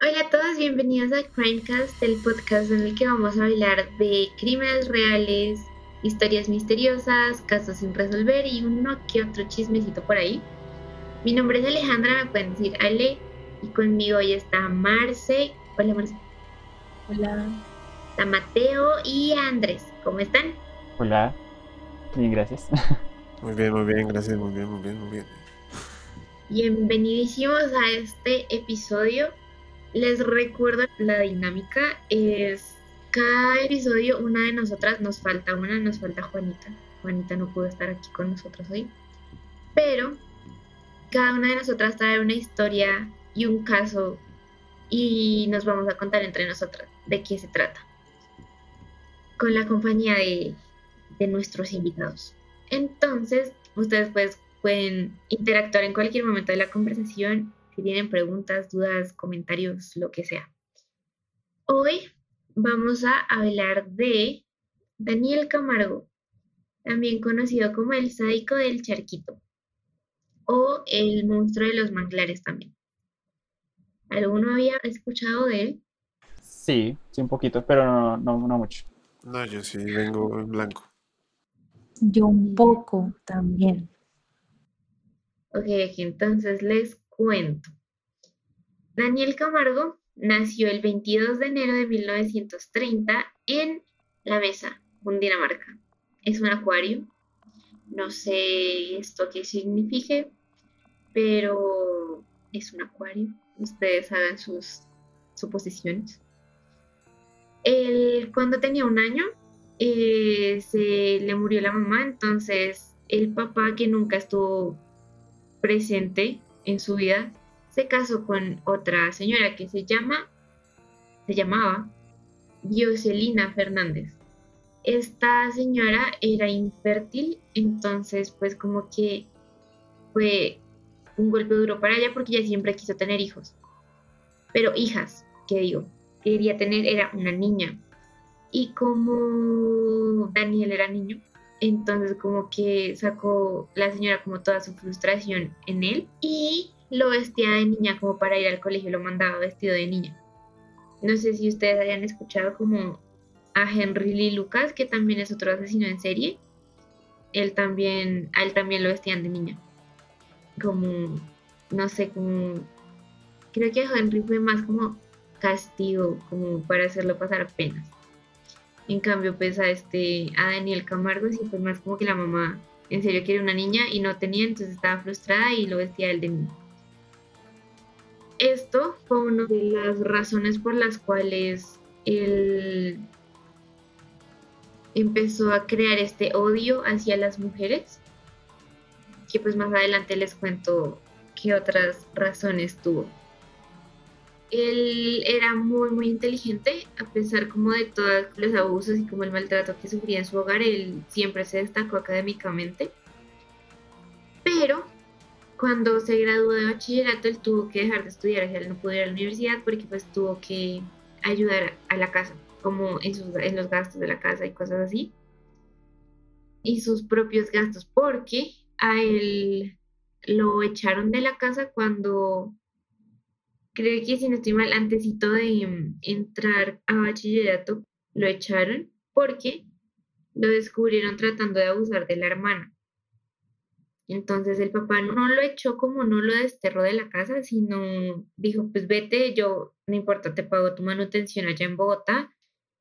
Hola a todos, bienvenidos a Crimecast, el podcast en el que vamos a hablar de crímenes reales, historias misteriosas, casos sin resolver y uno que otro chismecito por ahí. Mi nombre es Alejandra, me pueden decir Ale, y conmigo hoy está Marce. Hola Marce. Hola. Está Mateo y Andrés, ¿cómo están? Hola, bien, gracias. Muy bien, gracias, muy bien. Bienvenidísimos a este episodio. Les recuerdo la dinámica es cada episodio una de nosotras nos falta una, nos falta Juanita. Juanita no pudo estar aquí con nosotros hoy, pero cada una de nosotras trae una historia y un caso y nos vamos a contar entre nosotras de qué se trata con la compañía de nuestros invitados. Entonces, ustedes pues pueden interactuar en cualquier momento de la conversación. Si tienen preguntas, dudas, comentarios, lo que sea. Hoy vamos a hablar de Daniel Camargo, también conocido como el sádico del charquito o el monstruo de los manglares también. ¿Alguno había escuchado de él? Sí, un poquito, pero no mucho. No, yo sí vengo en blanco. Yo un poco también. Ok, entonces les cuento. Daniel Camargo nació el 22 de enero de 1930 en La Mesa, Cundinamarca. Es un acuario. No sé esto qué signifique, pero es un acuario. Ustedes hagan sus suposiciones. Él, cuando tenía un año, se le murió la mamá, entonces el papá, que nunca estuvo presente en su vida, se casó con otra señora que se llamaba Joselina Fernández. Esta señora era infértil, entonces pues como que fue un golpe duro para ella porque ella siempre quiso tener hijos. Pero hijas, quería tener era una niña. Y como Daniel era niño, entonces como que sacó la señora como toda su frustración en él y lo vestía de niña como para ir al colegio, lo mandaba vestido de niña. No sé si ustedes hayan escuchado como a Henry Lee Lucas, que también es otro asesino en serie. A él también lo vestían de niña. Creo que a Henry fue más como castigo, como para hacerlo pasar penas. En cambio, pues a Daniel Camargo sí fue más como que la mamá en serio quería una niña y no tenía, entonces estaba frustrada y lo vestía él de niño. Esto fue una de las razones por las cuales él empezó a crear este odio hacia las mujeres, que pues más adelante les cuento qué otras razones tuvo. Él era muy, muy inteligente, a pesar como de todos los abusos y como el maltrato que sufría en su hogar, él siempre se destacó académicamente. Pero cuando se graduó de bachillerato, él tuvo que dejar de estudiar, o sea, él no pudo ir a la universidad porque pues tuvo que ayudar a la casa, como en los gastos de la casa y cosas así. Y sus propios gastos, porque a él lo echaron de la casa cuando... Creo que, si no estoy mal, antesito de entrar a bachillerato, lo echaron porque lo descubrieron tratando de abusar de la hermana. Entonces el papá no lo echó, como no lo desterró de la casa, sino dijo, pues vete, yo no importa, te pago tu manutención allá en Bogotá,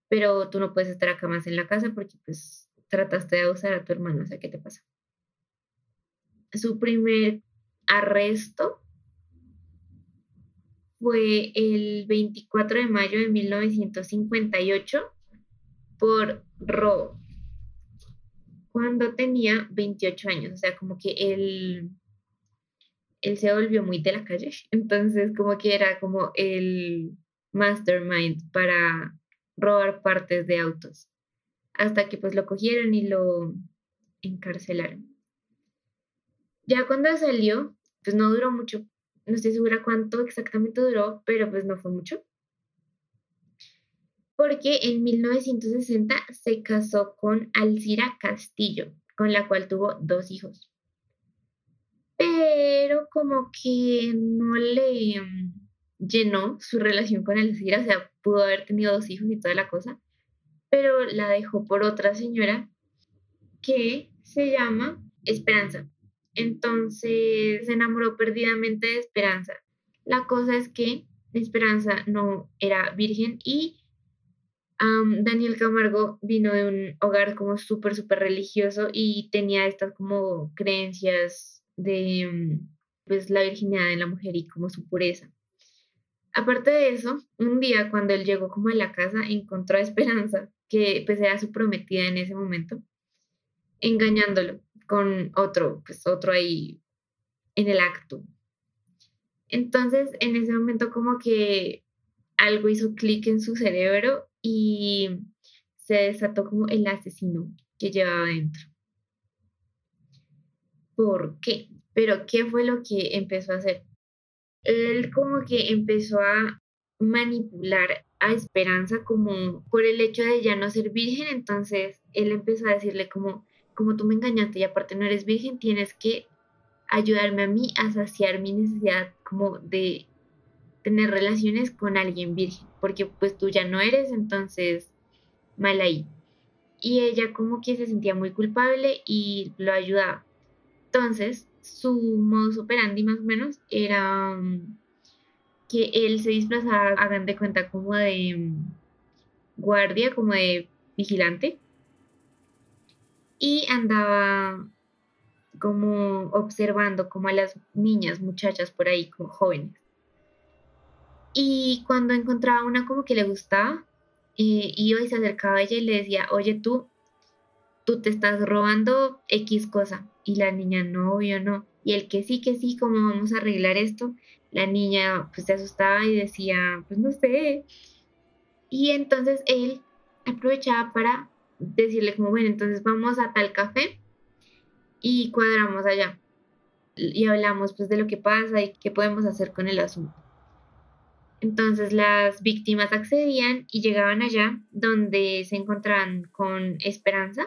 pero tú no puedes estar acá más en la casa porque pues trataste de abusar a tu hermana, o sea, ¿qué te pasa? Su primer arresto fue el 24 de mayo de 1958 por robo, cuando tenía 28 años, o sea, como que él se volvió muy de la calle, entonces como que era como el mastermind para robar partes de autos, hasta que pues lo cogieron y lo encarcelaron. Ya cuando salió, pues no duró mucho. No estoy segura cuánto exactamente duró, pero pues no fue mucho. Porque en 1960 se casó con Alcira Castillo, con la cual tuvo 2 hijos. Pero como que no le llenó su relación con Alcira, o sea, pudo haber tenido 2 hijos y toda la cosa, pero la dejó por otra señora que se llama Esperanza. Entonces se enamoró perdidamente de Esperanza. La cosa es que Esperanza no era virgen y Daniel Camargo vino de un hogar como súper, súper religioso y tenía estas como creencias de pues la virginidad de la mujer y como su pureza. Aparte de eso, un día cuando él llegó como a la casa, encontró a Esperanza, que pues era su prometida en ese momento, engañándolo con otro ahí en el acto. Entonces, en ese momento como que algo hizo clic en su cerebro y se desató como el asesino que llevaba dentro. ¿Por qué? ¿Pero qué fue lo que empezó a hacer? Él como que empezó a manipular a Esperanza como por el hecho de ya no ser virgen, entonces él empezó a decirle como tú me engañaste y aparte no eres virgen, tienes que ayudarme a mí a saciar mi necesidad como de tener relaciones con alguien virgen, porque pues tú ya no eres, entonces mal ahí. Y ella como que se sentía muy culpable y lo ayudaba. Entonces su modus operandi más o menos era que él se disfrazaba, hagan de cuenta, como de guardia, como de vigilante, y andaba como observando como a las niñas, muchachas por ahí, como jóvenes. Y cuando encontraba una como que le gustaba, iba y se acercaba a ella y le decía, oye, tú te estás robando X cosa. Y la niña, no, obvio no. Y el que sí, ¿cómo vamos a arreglar esto? La niña pues se asustaba y decía, pues no sé. Y entonces él aprovechaba para decirle como, bueno, entonces vamos a tal café y cuadramos allá y hablamos pues de lo que pasa y qué podemos hacer con el asunto. Entonces las víctimas accedían y llegaban allá donde se encontraban con Esperanza,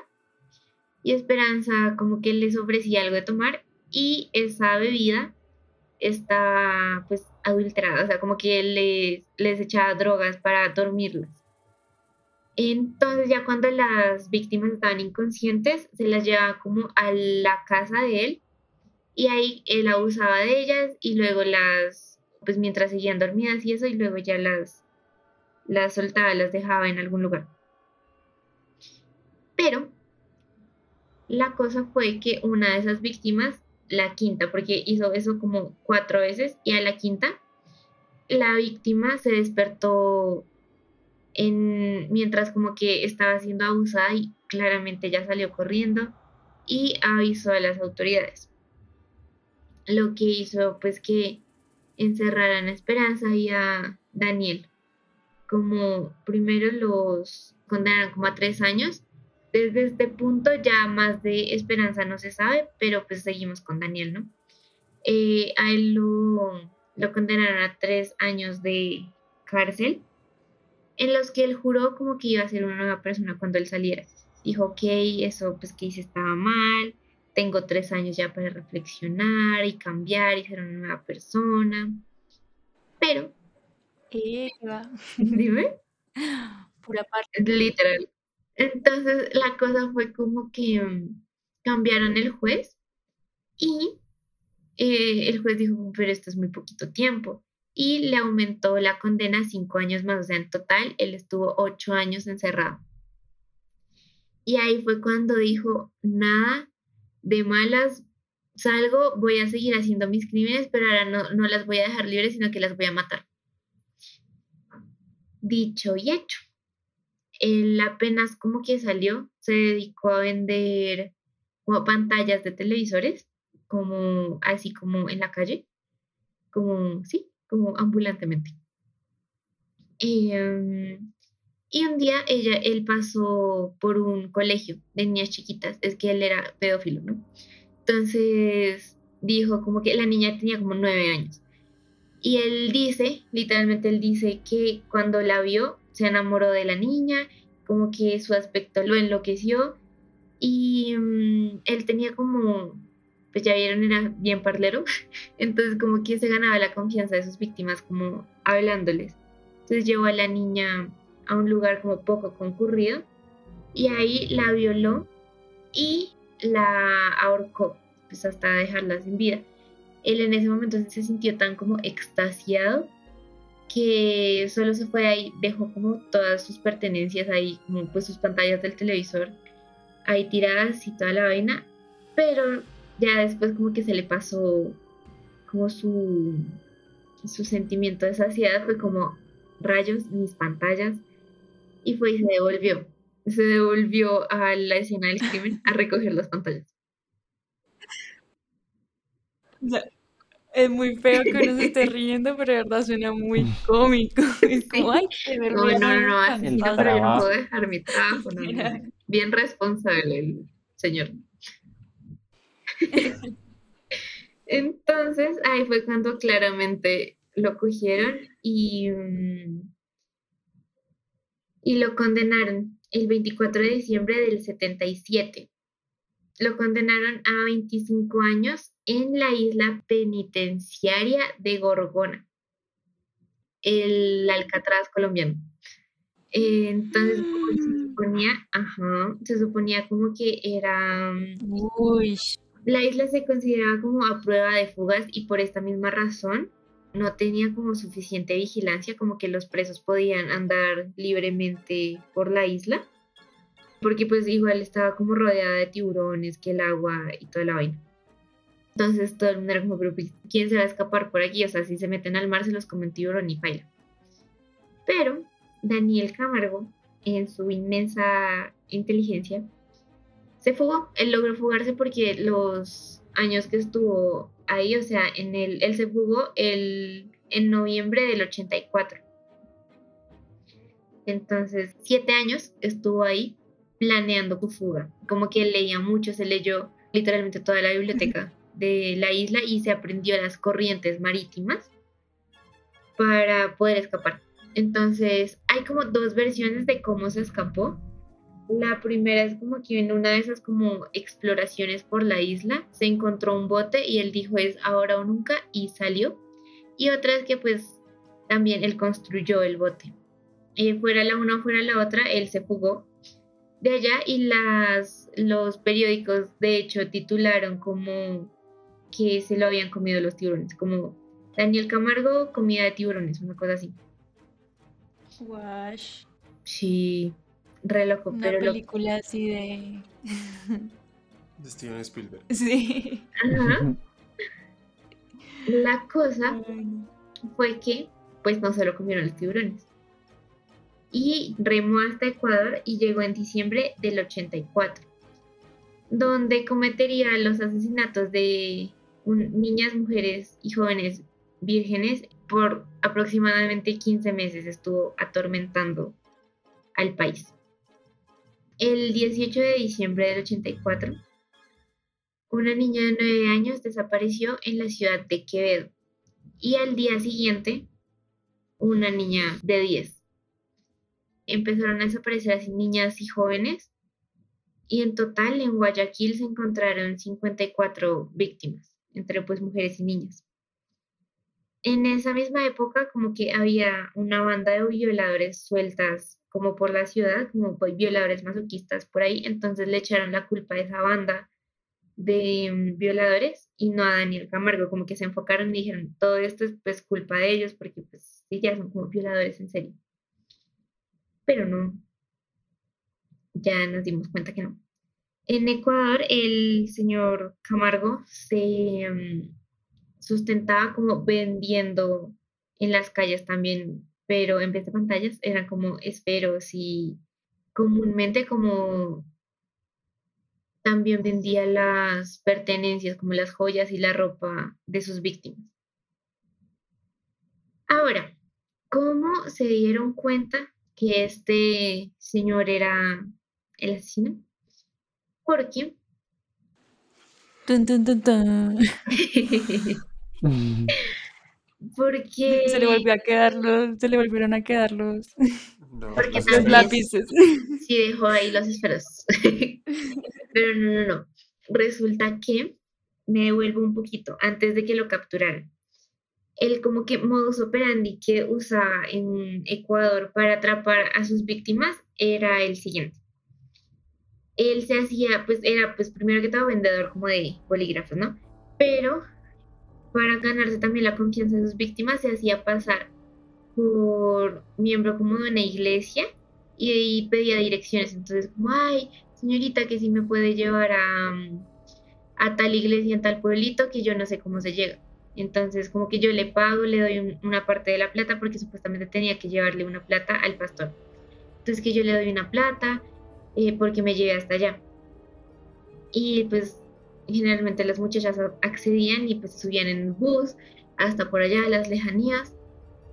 y Esperanza como que les ofrecía algo de tomar y esa bebida estaba pues adulterada, o sea como que les echaba drogas para dormirlas. Entonces ya cuando las víctimas estaban inconscientes, se las llevaba como a la casa de él y ahí él abusaba de ellas y luego pues mientras seguían dormidas y eso, y luego ya las soltaba, las dejaba en algún lugar. Pero la cosa fue que una de esas víctimas, la quinta, porque hizo eso como 4 veces, y a la quinta, la víctima se despertó mientras como que estaba siendo abusada y claramente ya salió corriendo y avisó a las autoridades, lo que hizo pues que encerraran a Esperanza y a Daniel. Como primero los condenaron como a 3 años, desde este punto ya más de Esperanza no se sabe, pero pues seguimos con Daniel, ¿no? A él lo condenaron a 3 años de cárcel, en los que él juró como que iba a ser una nueva persona cuando él saliera. Dijo, ok, eso pues que hice estaba mal, tengo 3 años ya para reflexionar y cambiar y ser una nueva persona. Pero... Eva. Dime. Pura parte. Literal. Entonces la cosa fue como que cambiaron el juez y el juez dijo, pero esto es muy poquito tiempo. Y le aumentó la condena a 5 años más, o sea, en total él estuvo 8 años encerrado. Y ahí fue cuando dijo, nada, de malas salgo, voy a seguir haciendo mis crímenes, pero ahora no las voy a dejar libres, sino que las voy a matar. Dicho y hecho, él apenas como que salió, se dedicó a vender como pantallas de televisores, como así como en la calle, como, sí, como ambulantemente. Y un día él pasó por un colegio de niñas chiquitas, es que él era pedófilo, ¿no? Entonces dijo como que la niña tenía como 9 años. Y él dice, literalmente él dice que cuando la vio se enamoró de la niña, como que su aspecto lo enloqueció y él tenía como pues ya vieron, era bien parlero, entonces como que se ganaba la confianza de sus víctimas como hablándoles. Entonces llevó a la niña a un lugar como poco concurrido y ahí la violó y la ahorcó, pues hasta dejarla sin vida. Él en ese momento se sintió tan como extasiado que solo se fue de ahí, dejó como todas sus pertenencias ahí, como pues sus pantallas del televisor ahí tiradas y toda la vaina, pero ya después como que se le pasó como su sentimiento de saciedad, fue como rayos, mis pantallas, y fue y se devolvió a la escena del crimen a recoger las pantallas. Es muy feo que uno se esté riendo, pero de verdad suena muy cómico. Es como, ay, de verdad. No, así no, pero yo no puedo dejar mi trabajo. No. Bien responsable el señor. Entonces, ahí fue cuando claramente lo cogieron y lo condenaron el 24 de diciembre del 77. Lo condenaron a 25 años en la isla penitenciaria de Gorgona, el Alcatraz colombiano. Entonces, se suponía como que era... Uy. La isla se consideraba como a prueba de fugas y por esta misma razón no tenía como suficiente vigilancia, como que los presos podían andar libremente por la isla, porque pues igual estaba como rodeada de tiburones, que el agua y toda la vaina. Entonces todo el mundo era como, pero ¿quién se va a escapar por aquí? O sea, si se meten al mar se los come un tiburón y paila. Pero Daniel Camargo, en su inmensa inteligencia, se fugó. Él logró fugarse porque los años que estuvo ahí, o sea, él se fugó en noviembre del 84. Entonces 7 años estuvo ahí planeando su fuga. Como que él leía mucho, se leyó literalmente toda la biblioteca de la isla y se aprendió las corrientes marítimas para poder escapar. Entonces hay como 2 versiones de cómo se escapó. La primera es como que en una de esas como exploraciones por la isla se encontró un bote y él dijo, es ahora o nunca, y salió. Y otra es que pues también él construyó el bote. Fuera la una o fuera la otra, él se fugó de allá y los periódicos de hecho titularon como que se lo habían comido los tiburones, como Daniel Camargo, comida de tiburones, una cosa así. Wash. Sí, re loco. Una pero película loco. Así de Steven Spielberg. Sí. Ajá. La cosa fue que pues no se lo comieron los tiburones. Y remó hasta Ecuador y llegó en diciembre del 84, donde cometería los asesinatos de niñas, mujeres y jóvenes vírgenes. Por aproximadamente 15 meses estuvo atormentando al país. El 18 de diciembre del 84, una niña de 9 años desapareció en la ciudad de Quevedo y al día siguiente una niña de 10. Empezaron a desaparecer así niñas y jóvenes y en total en Guayaquil se encontraron 54 víctimas, entre pues mujeres y niñas. En esa misma época como que había una banda de violadores sueltas como por la ciudad, como violadores masoquistas por ahí, entonces le echaron la culpa a esa banda de violadores y no a Daniel Camargo, como que se enfocaron y dijeron todo esto es pues culpa de ellos porque pues sí, ya son como violadores en serio. Pero no, ya nos dimos cuenta que no. En Ecuador, el señor Camargo se sustentaba como vendiendo en las calles también, pero en vez de pantallas eran como esferos y comúnmente como también vendía las pertenencias como las joyas y la ropa de sus víctimas. Ahora, ¿cómo se dieron cuenta que este señor era el asesino? Porque porque se le volvieron a quedar los no, porque los lápices. Sí, dejó ahí los esferos. Pero no. Resulta que me devuelvo un poquito antes de que lo capturaran. El como que modus operandi que usaba en Ecuador para atrapar a sus víctimas era el siguiente. Él se hacía, pues primero que todo vendedor como de bolígrafos, ¿no? Pero para ganarse también la confianza de sus víctimas se hacía pasar por miembro como de una iglesia y pedía direcciones. Entonces, como, ay, señorita, que sí me puede llevar a tal iglesia en tal pueblito que yo no sé cómo se llega. Entonces, como que yo le pago, le doy una parte de la plata porque supuestamente tenía que llevarle una plata al pastor. Entonces, que yo le doy una plata porque me llevé hasta allá. Y pues generalmente las muchachas accedían y pues subían en bus hasta por allá a las lejanías.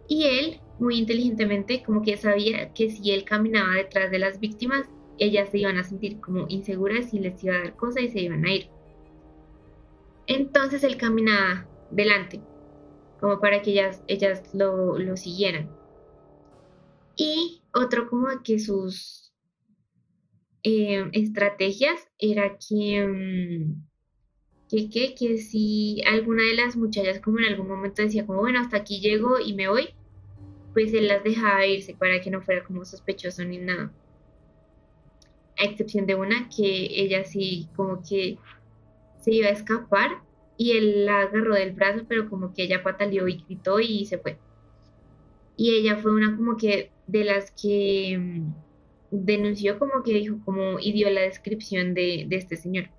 Y él, muy inteligentemente, como que sabía que si él caminaba detrás de las víctimas, ellas se iban a sentir como inseguras y les iba a dar cosas y se iban a ir. Entonces él caminaba delante, como para que ellas lo siguieran. Y otro como que sus estrategias era que si alguna de las muchachas como en algún momento decía como bueno, hasta aquí llego y me voy, pues él las dejaba irse para que no fuera como sospechoso ni nada. A excepción de una que ella sí como que se iba a escapar y él la agarró del brazo, pero como que ella pataleó y gritó y se fue. Y ella fue una como que de las que denunció, como que dijo como y dio la descripción de este señor.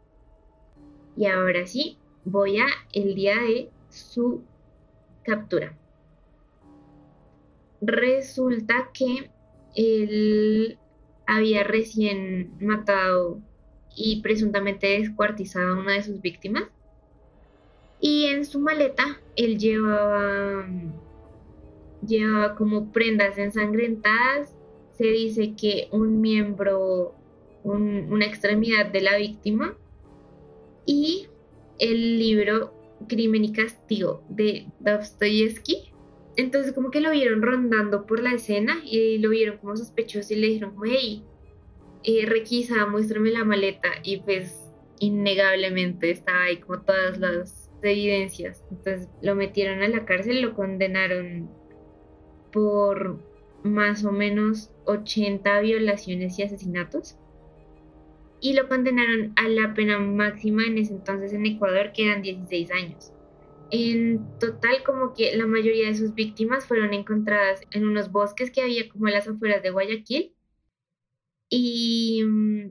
Y ahora sí, voy a el día de su captura. Resulta que él había recién matado y presuntamente descuartizado a una de sus víctimas. Y en su maleta él llevaba como prendas ensangrentadas. Se dice que un miembro, una extremidad de la víctima, y el libro Crimen y Castigo de Dostoyevsky. Entonces como que lo vieron rondando por la escena y lo vieron como sospechoso y le dijeron, hey, requisa, muéstrame la maleta. Y pues innegablemente estaba ahí como todas las evidencias. Entonces lo metieron a la cárcel, lo condenaron por más o menos 80 violaciones y asesinatos y lo condenaron a la pena máxima en ese entonces en Ecuador, que eran 16 años. En total, como que la mayoría de sus víctimas fueron encontradas en unos bosques que había como a las afueras de Guayaquil y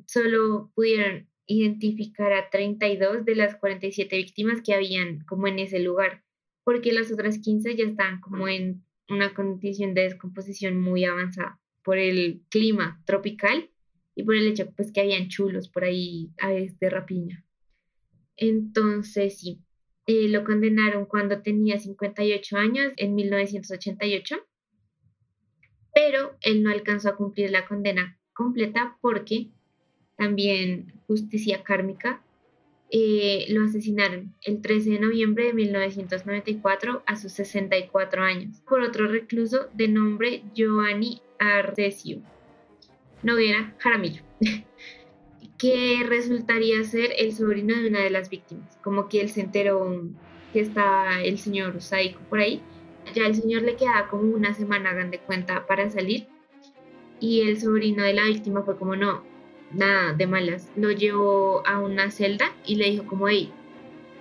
solo pudieron identificar a 32 de las 47 víctimas que habían como en ese lugar, porque las otras 15 ya estaban como en una condición de descomposición muy avanzada por el clima tropical y por el hecho pues que habían chulos por ahí, aves de rapiña. Entonces sí, lo condenaron cuando tenía 58 años en 1988, pero él no alcanzó a cumplir la condena completa porque también justicia kármica, lo asesinaron el 13 de noviembre de 1994 a sus 64 años por otro recluso de nombre Giovanni Arcesio, Noguera Jaramillo, que resultaría ser el sobrino de una de las víctimas. Como que él se enteró que estaba el señor sádico por ahí, ya el señor le quedaba como una semana, hagan de cuenta, para salir, y el sobrino de la víctima fue como no, nada de malas, lo llevó a una celda y le dijo como hey,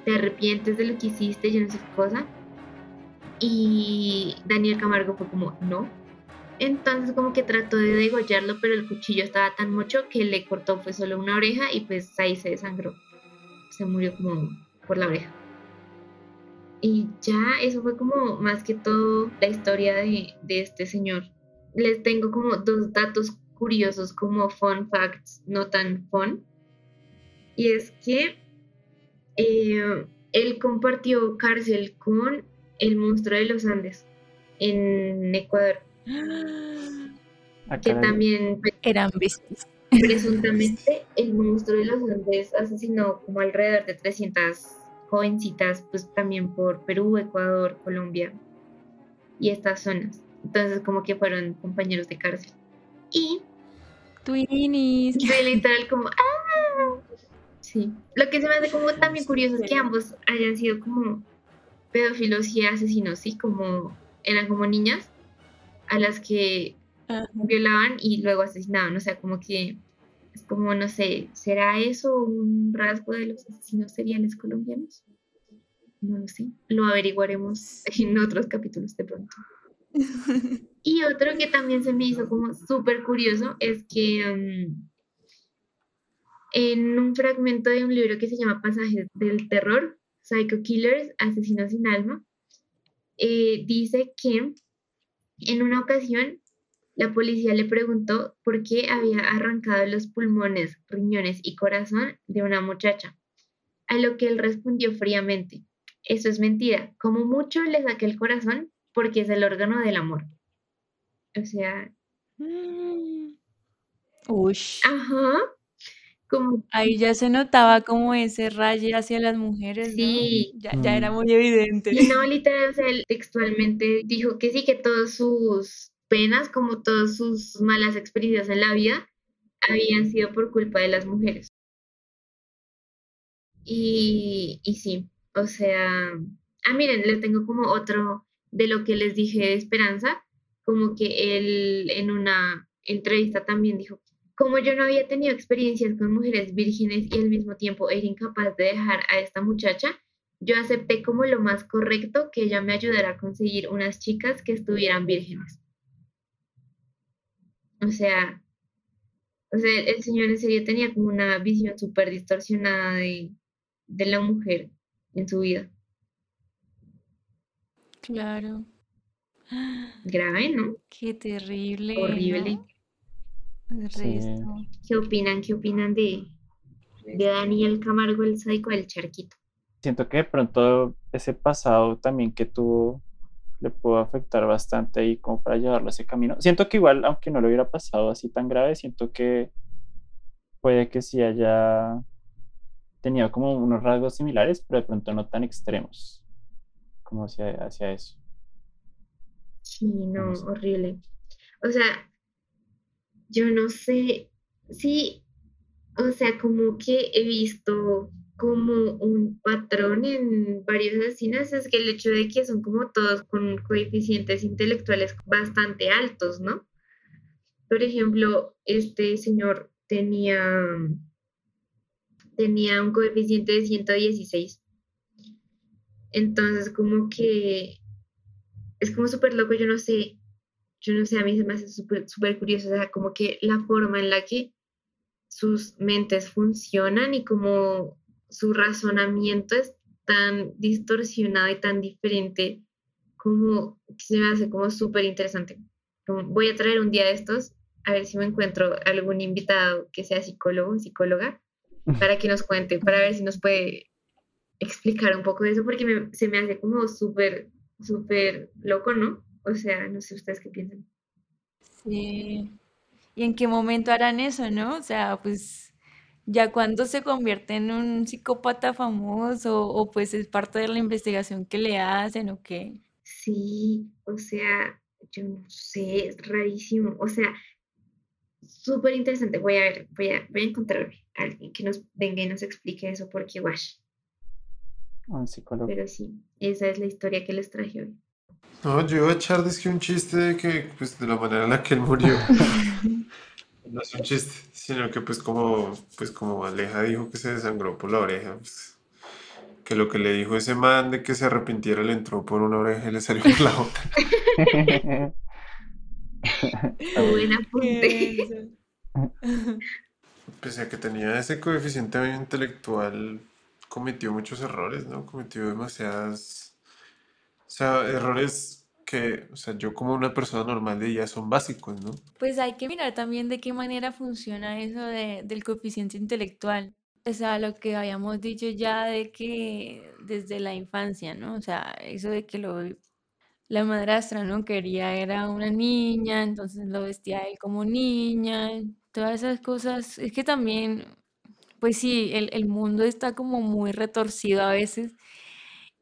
te arrepientes de lo que hiciste, yo no sé qué cosa, y Daniel Camargo fue como no. Entonces como que trató de degollarlo, pero el cuchillo estaba tan mocho que le cortó fue solo una oreja y pues ahí se desangró, se murió como por la oreja. Y ya eso fue como más que todo la historia de este señor. Les tengo como dos datos curiosos como fun facts, no tan fun, y es que él compartió cárcel con el Monstruo de los Andes en Ecuador, que también eran bestias. Presuntamente el Monstruo de los Andes asesinó como alrededor de 300 jovencitas, pues también por Perú, Ecuador, Colombia y estas zonas. Entonces como que fueron compañeros de cárcel. Y Twinis. Fue literal como, ¡ah! Sí. Lo que se me hace como también curioso es que ambos hayan sido como pedófilos y asesinos, ¿sí? Como eran como niñas a las que violaban y luego asesinaban, o sea, como que es como, no sé, ¿será eso un rasgo de los asesinos seriales colombianos? No lo sé, lo averiguaremos en otros capítulos de pronto. Y otro que también se me hizo como súper curioso es que en un fragmento de un libro que se llama Pasajes del Terror, Psycho Killers, Asesinos sin Alma, dice que en una ocasión la policía le preguntó por qué había arrancado los pulmones, riñones y corazón de una muchacha, a lo que él respondió fríamente: eso es mentira, como mucho le saqué el corazón porque es el órgano del amor. O sea... Uy. Ajá. Como... Ahí ya se notaba como ese rayo hacia las mujeres, sí, ¿no? Ya era muy evidente. Y no, literal, o sea, él textualmente dijo que sí, que todas sus penas, como todas sus malas experiencias en la vida, habían sido por culpa de las mujeres. Y sí, o sea... Ah, miren, les tengo como otro... de lo que les dije de Esperanza, como que él en una entrevista también dijo: como yo no había tenido experiencias con mujeres vírgenes y al mismo tiempo era incapaz de dejar a esta muchacha, yo acepté como lo más correcto que ella me ayudara a conseguir unas chicas que estuvieran vírgenes. O sea el señor en serio tenía como una visión súper distorsionada de la mujer en su vida. Claro. Grave, ¿no? Qué terrible. Horrible. ¿No? El resto. Sí. ¿Qué opinan de Daniel Camargo, el sádico del charquito? Siento que de pronto ese pasado también que tuvo le pudo afectar bastante ahí como para llevarlo a ese camino. Siento que igual, aunque no lo hubiera pasado así tan grave, siento que puede que sí haya tenido como unos rasgos similares, pero de pronto no tan extremos. Como hacia eso. Sí, no, horrible. O sea, yo no sé, sí, o sea, como que he visto como un patrón en varios asesinos, es que el hecho de que son como todos con coeficientes intelectuales bastante altos, ¿no? Por ejemplo, este señor tenía un coeficiente de 116. Entonces, como que es como súper loco, yo no sé, a mí se me hace súper curioso, o sea, como que la forma en la que sus mentes funcionan y como su razonamiento es tan distorsionado y tan diferente, como se me hace como súper interesante. Voy a traer un día de estos, a ver si me encuentro algún invitado que sea psicólogo, psicóloga, para que nos cuente, para ver si nos puede... explicar un poco de eso, porque se me hace como súper loco, ¿no? O sea, no sé ustedes qué piensan. Sí. ¿Y en qué momento harán eso, no? O sea, pues ya cuando se convierte en un psicópata famoso o pues es parte de la investigación que le hacen o qué. Sí, o sea, yo no sé, es rarísimo. O sea, súper interesante. Voy a ver, voy a encontrarme a alguien que nos venga y nos explique eso, porque guash. Un psicólogo. Pero sí, esa es la historia que les traje hoy. No, yo iba a echar un chiste de que, pues, de la manera en la que él murió. No es un chiste, sino que pues como Aleja dijo que se desangró por la oreja, pues, que lo que le dijo ese man de que se arrepintiera le entró por una oreja y le salió por la otra. Buen apunte. Pese a que tenía ese coeficiente intelectual, cometió muchos errores, ¿no? Cometió demasiadas... O sea, errores que, o sea, yo como una persona normal diría son básicos, ¿no? Pues hay que mirar también de qué manera funciona eso del coeficiente intelectual. O sea, lo que habíamos dicho ya de que desde la infancia, ¿no? O sea, eso de que la madrastra, ¿no? Quería era una niña, entonces lo vestía él como niña. Todas esas cosas. Es que también... Pues sí, el mundo está como muy retorcido a veces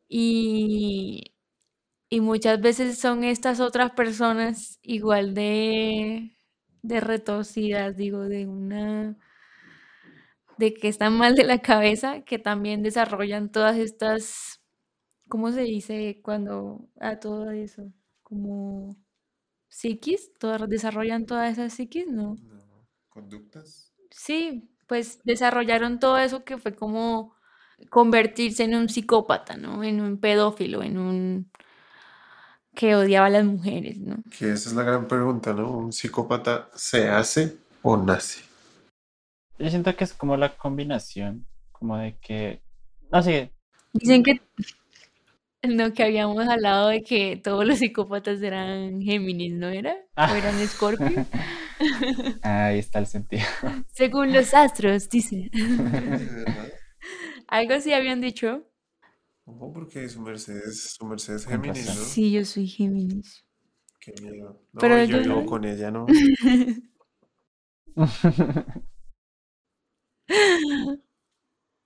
y muchas veces son estas otras personas igual de retorcidas, digo, de una de que están mal de la cabeza, que también desarrollan todas estas, ¿cómo se dice cuando a todo eso? Como psiquis, desarrollan todas esas psiquis, ¿no? No, conductas. Sí, pues desarrollaron todo eso que fue como convertirse en un psicópata, ¿no? En un pedófilo, en un que odiaba a las mujeres, ¿no? Que esa es la gran pregunta, ¿no? ¿Un psicópata se hace o nace? Yo siento que es como la combinación, como de que... No, sigue. Dicen que... No, que habíamos hablado de que todos los psicópatas eran Géminis, ¿no era? ¿O eran Escorpio? Ahí está el sentido. Según los astros, dicen. Algo sí habían dicho. ¿Cómo? Porque su merced es Géminis, ¿no? Sí, yo soy Géminis. Qué miedo. No, pero yo no, con ella no.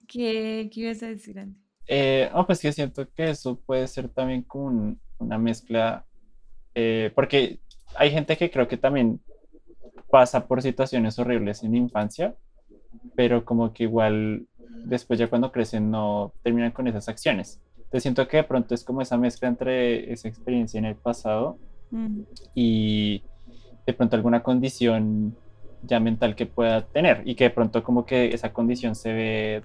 ¿Qué ibas a decir antes? Pues yo siento que eso puede ser también como una mezcla, porque hay gente que creo que también pasa por situaciones horribles en infancia, pero como que igual después ya cuando crecen no terminan con esas acciones. Entonces siento que de pronto es como esa mezcla entre esa experiencia en el pasado y de pronto alguna condición ya mental que pueda tener, y que de pronto como que esa condición se ve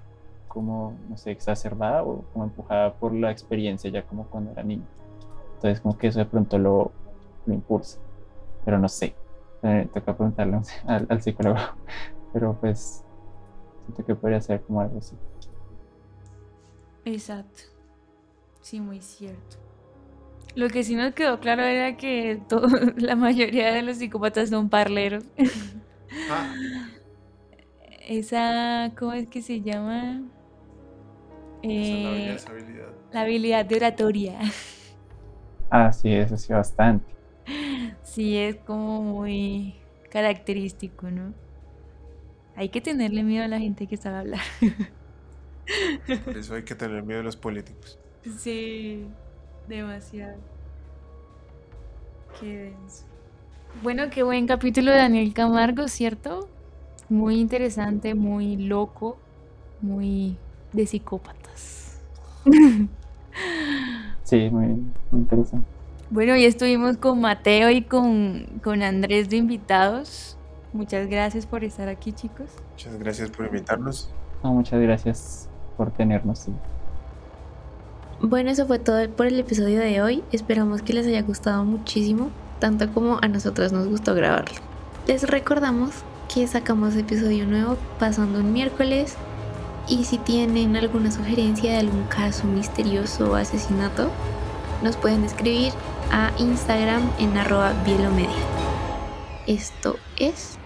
como, no sé, exacerbada o como empujada por la experiencia ya como cuando era niño. Entonces como que eso de pronto lo impulsa, pero no sé, toca preguntarle al psicólogo, pero pues siento que podría ser como algo así. Exacto, sí, muy cierto. Lo que sí nos quedó claro era que la mayoría de los psicópatas son parleros. Esa, ¿cómo es que se llama? Esa habilidad. La habilidad de oratoria. Sí, eso sí, bastante. Sí, es como muy característico, ¿no? Hay que tenerle miedo a la gente que sabe hablar. Por eso hay que tener miedo a los políticos. Sí, demasiado. Qué denso. Bueno, qué buen capítulo de Daniel Camargo, ¿cierto? Muy interesante, muy loco, muy de psicópatas. Sí, muy interesante. Bueno, hoy estuvimos con Mateo y con Andrés de invitados. Muchas gracias por estar aquí, chicos. Muchas gracias por invitarnos. Muchas gracias por tenernos. Sí. Bueno, eso fue todo por el episodio de hoy. Esperamos que les haya gustado muchísimo, tanto como a nosotros nos gustó grabarlo. Les recordamos que sacamos episodio nuevo pasando un miércoles, y si tienen alguna sugerencia de algún caso misterioso o asesinato, nos pueden escribir a Instagram en @bielomedia. Esto es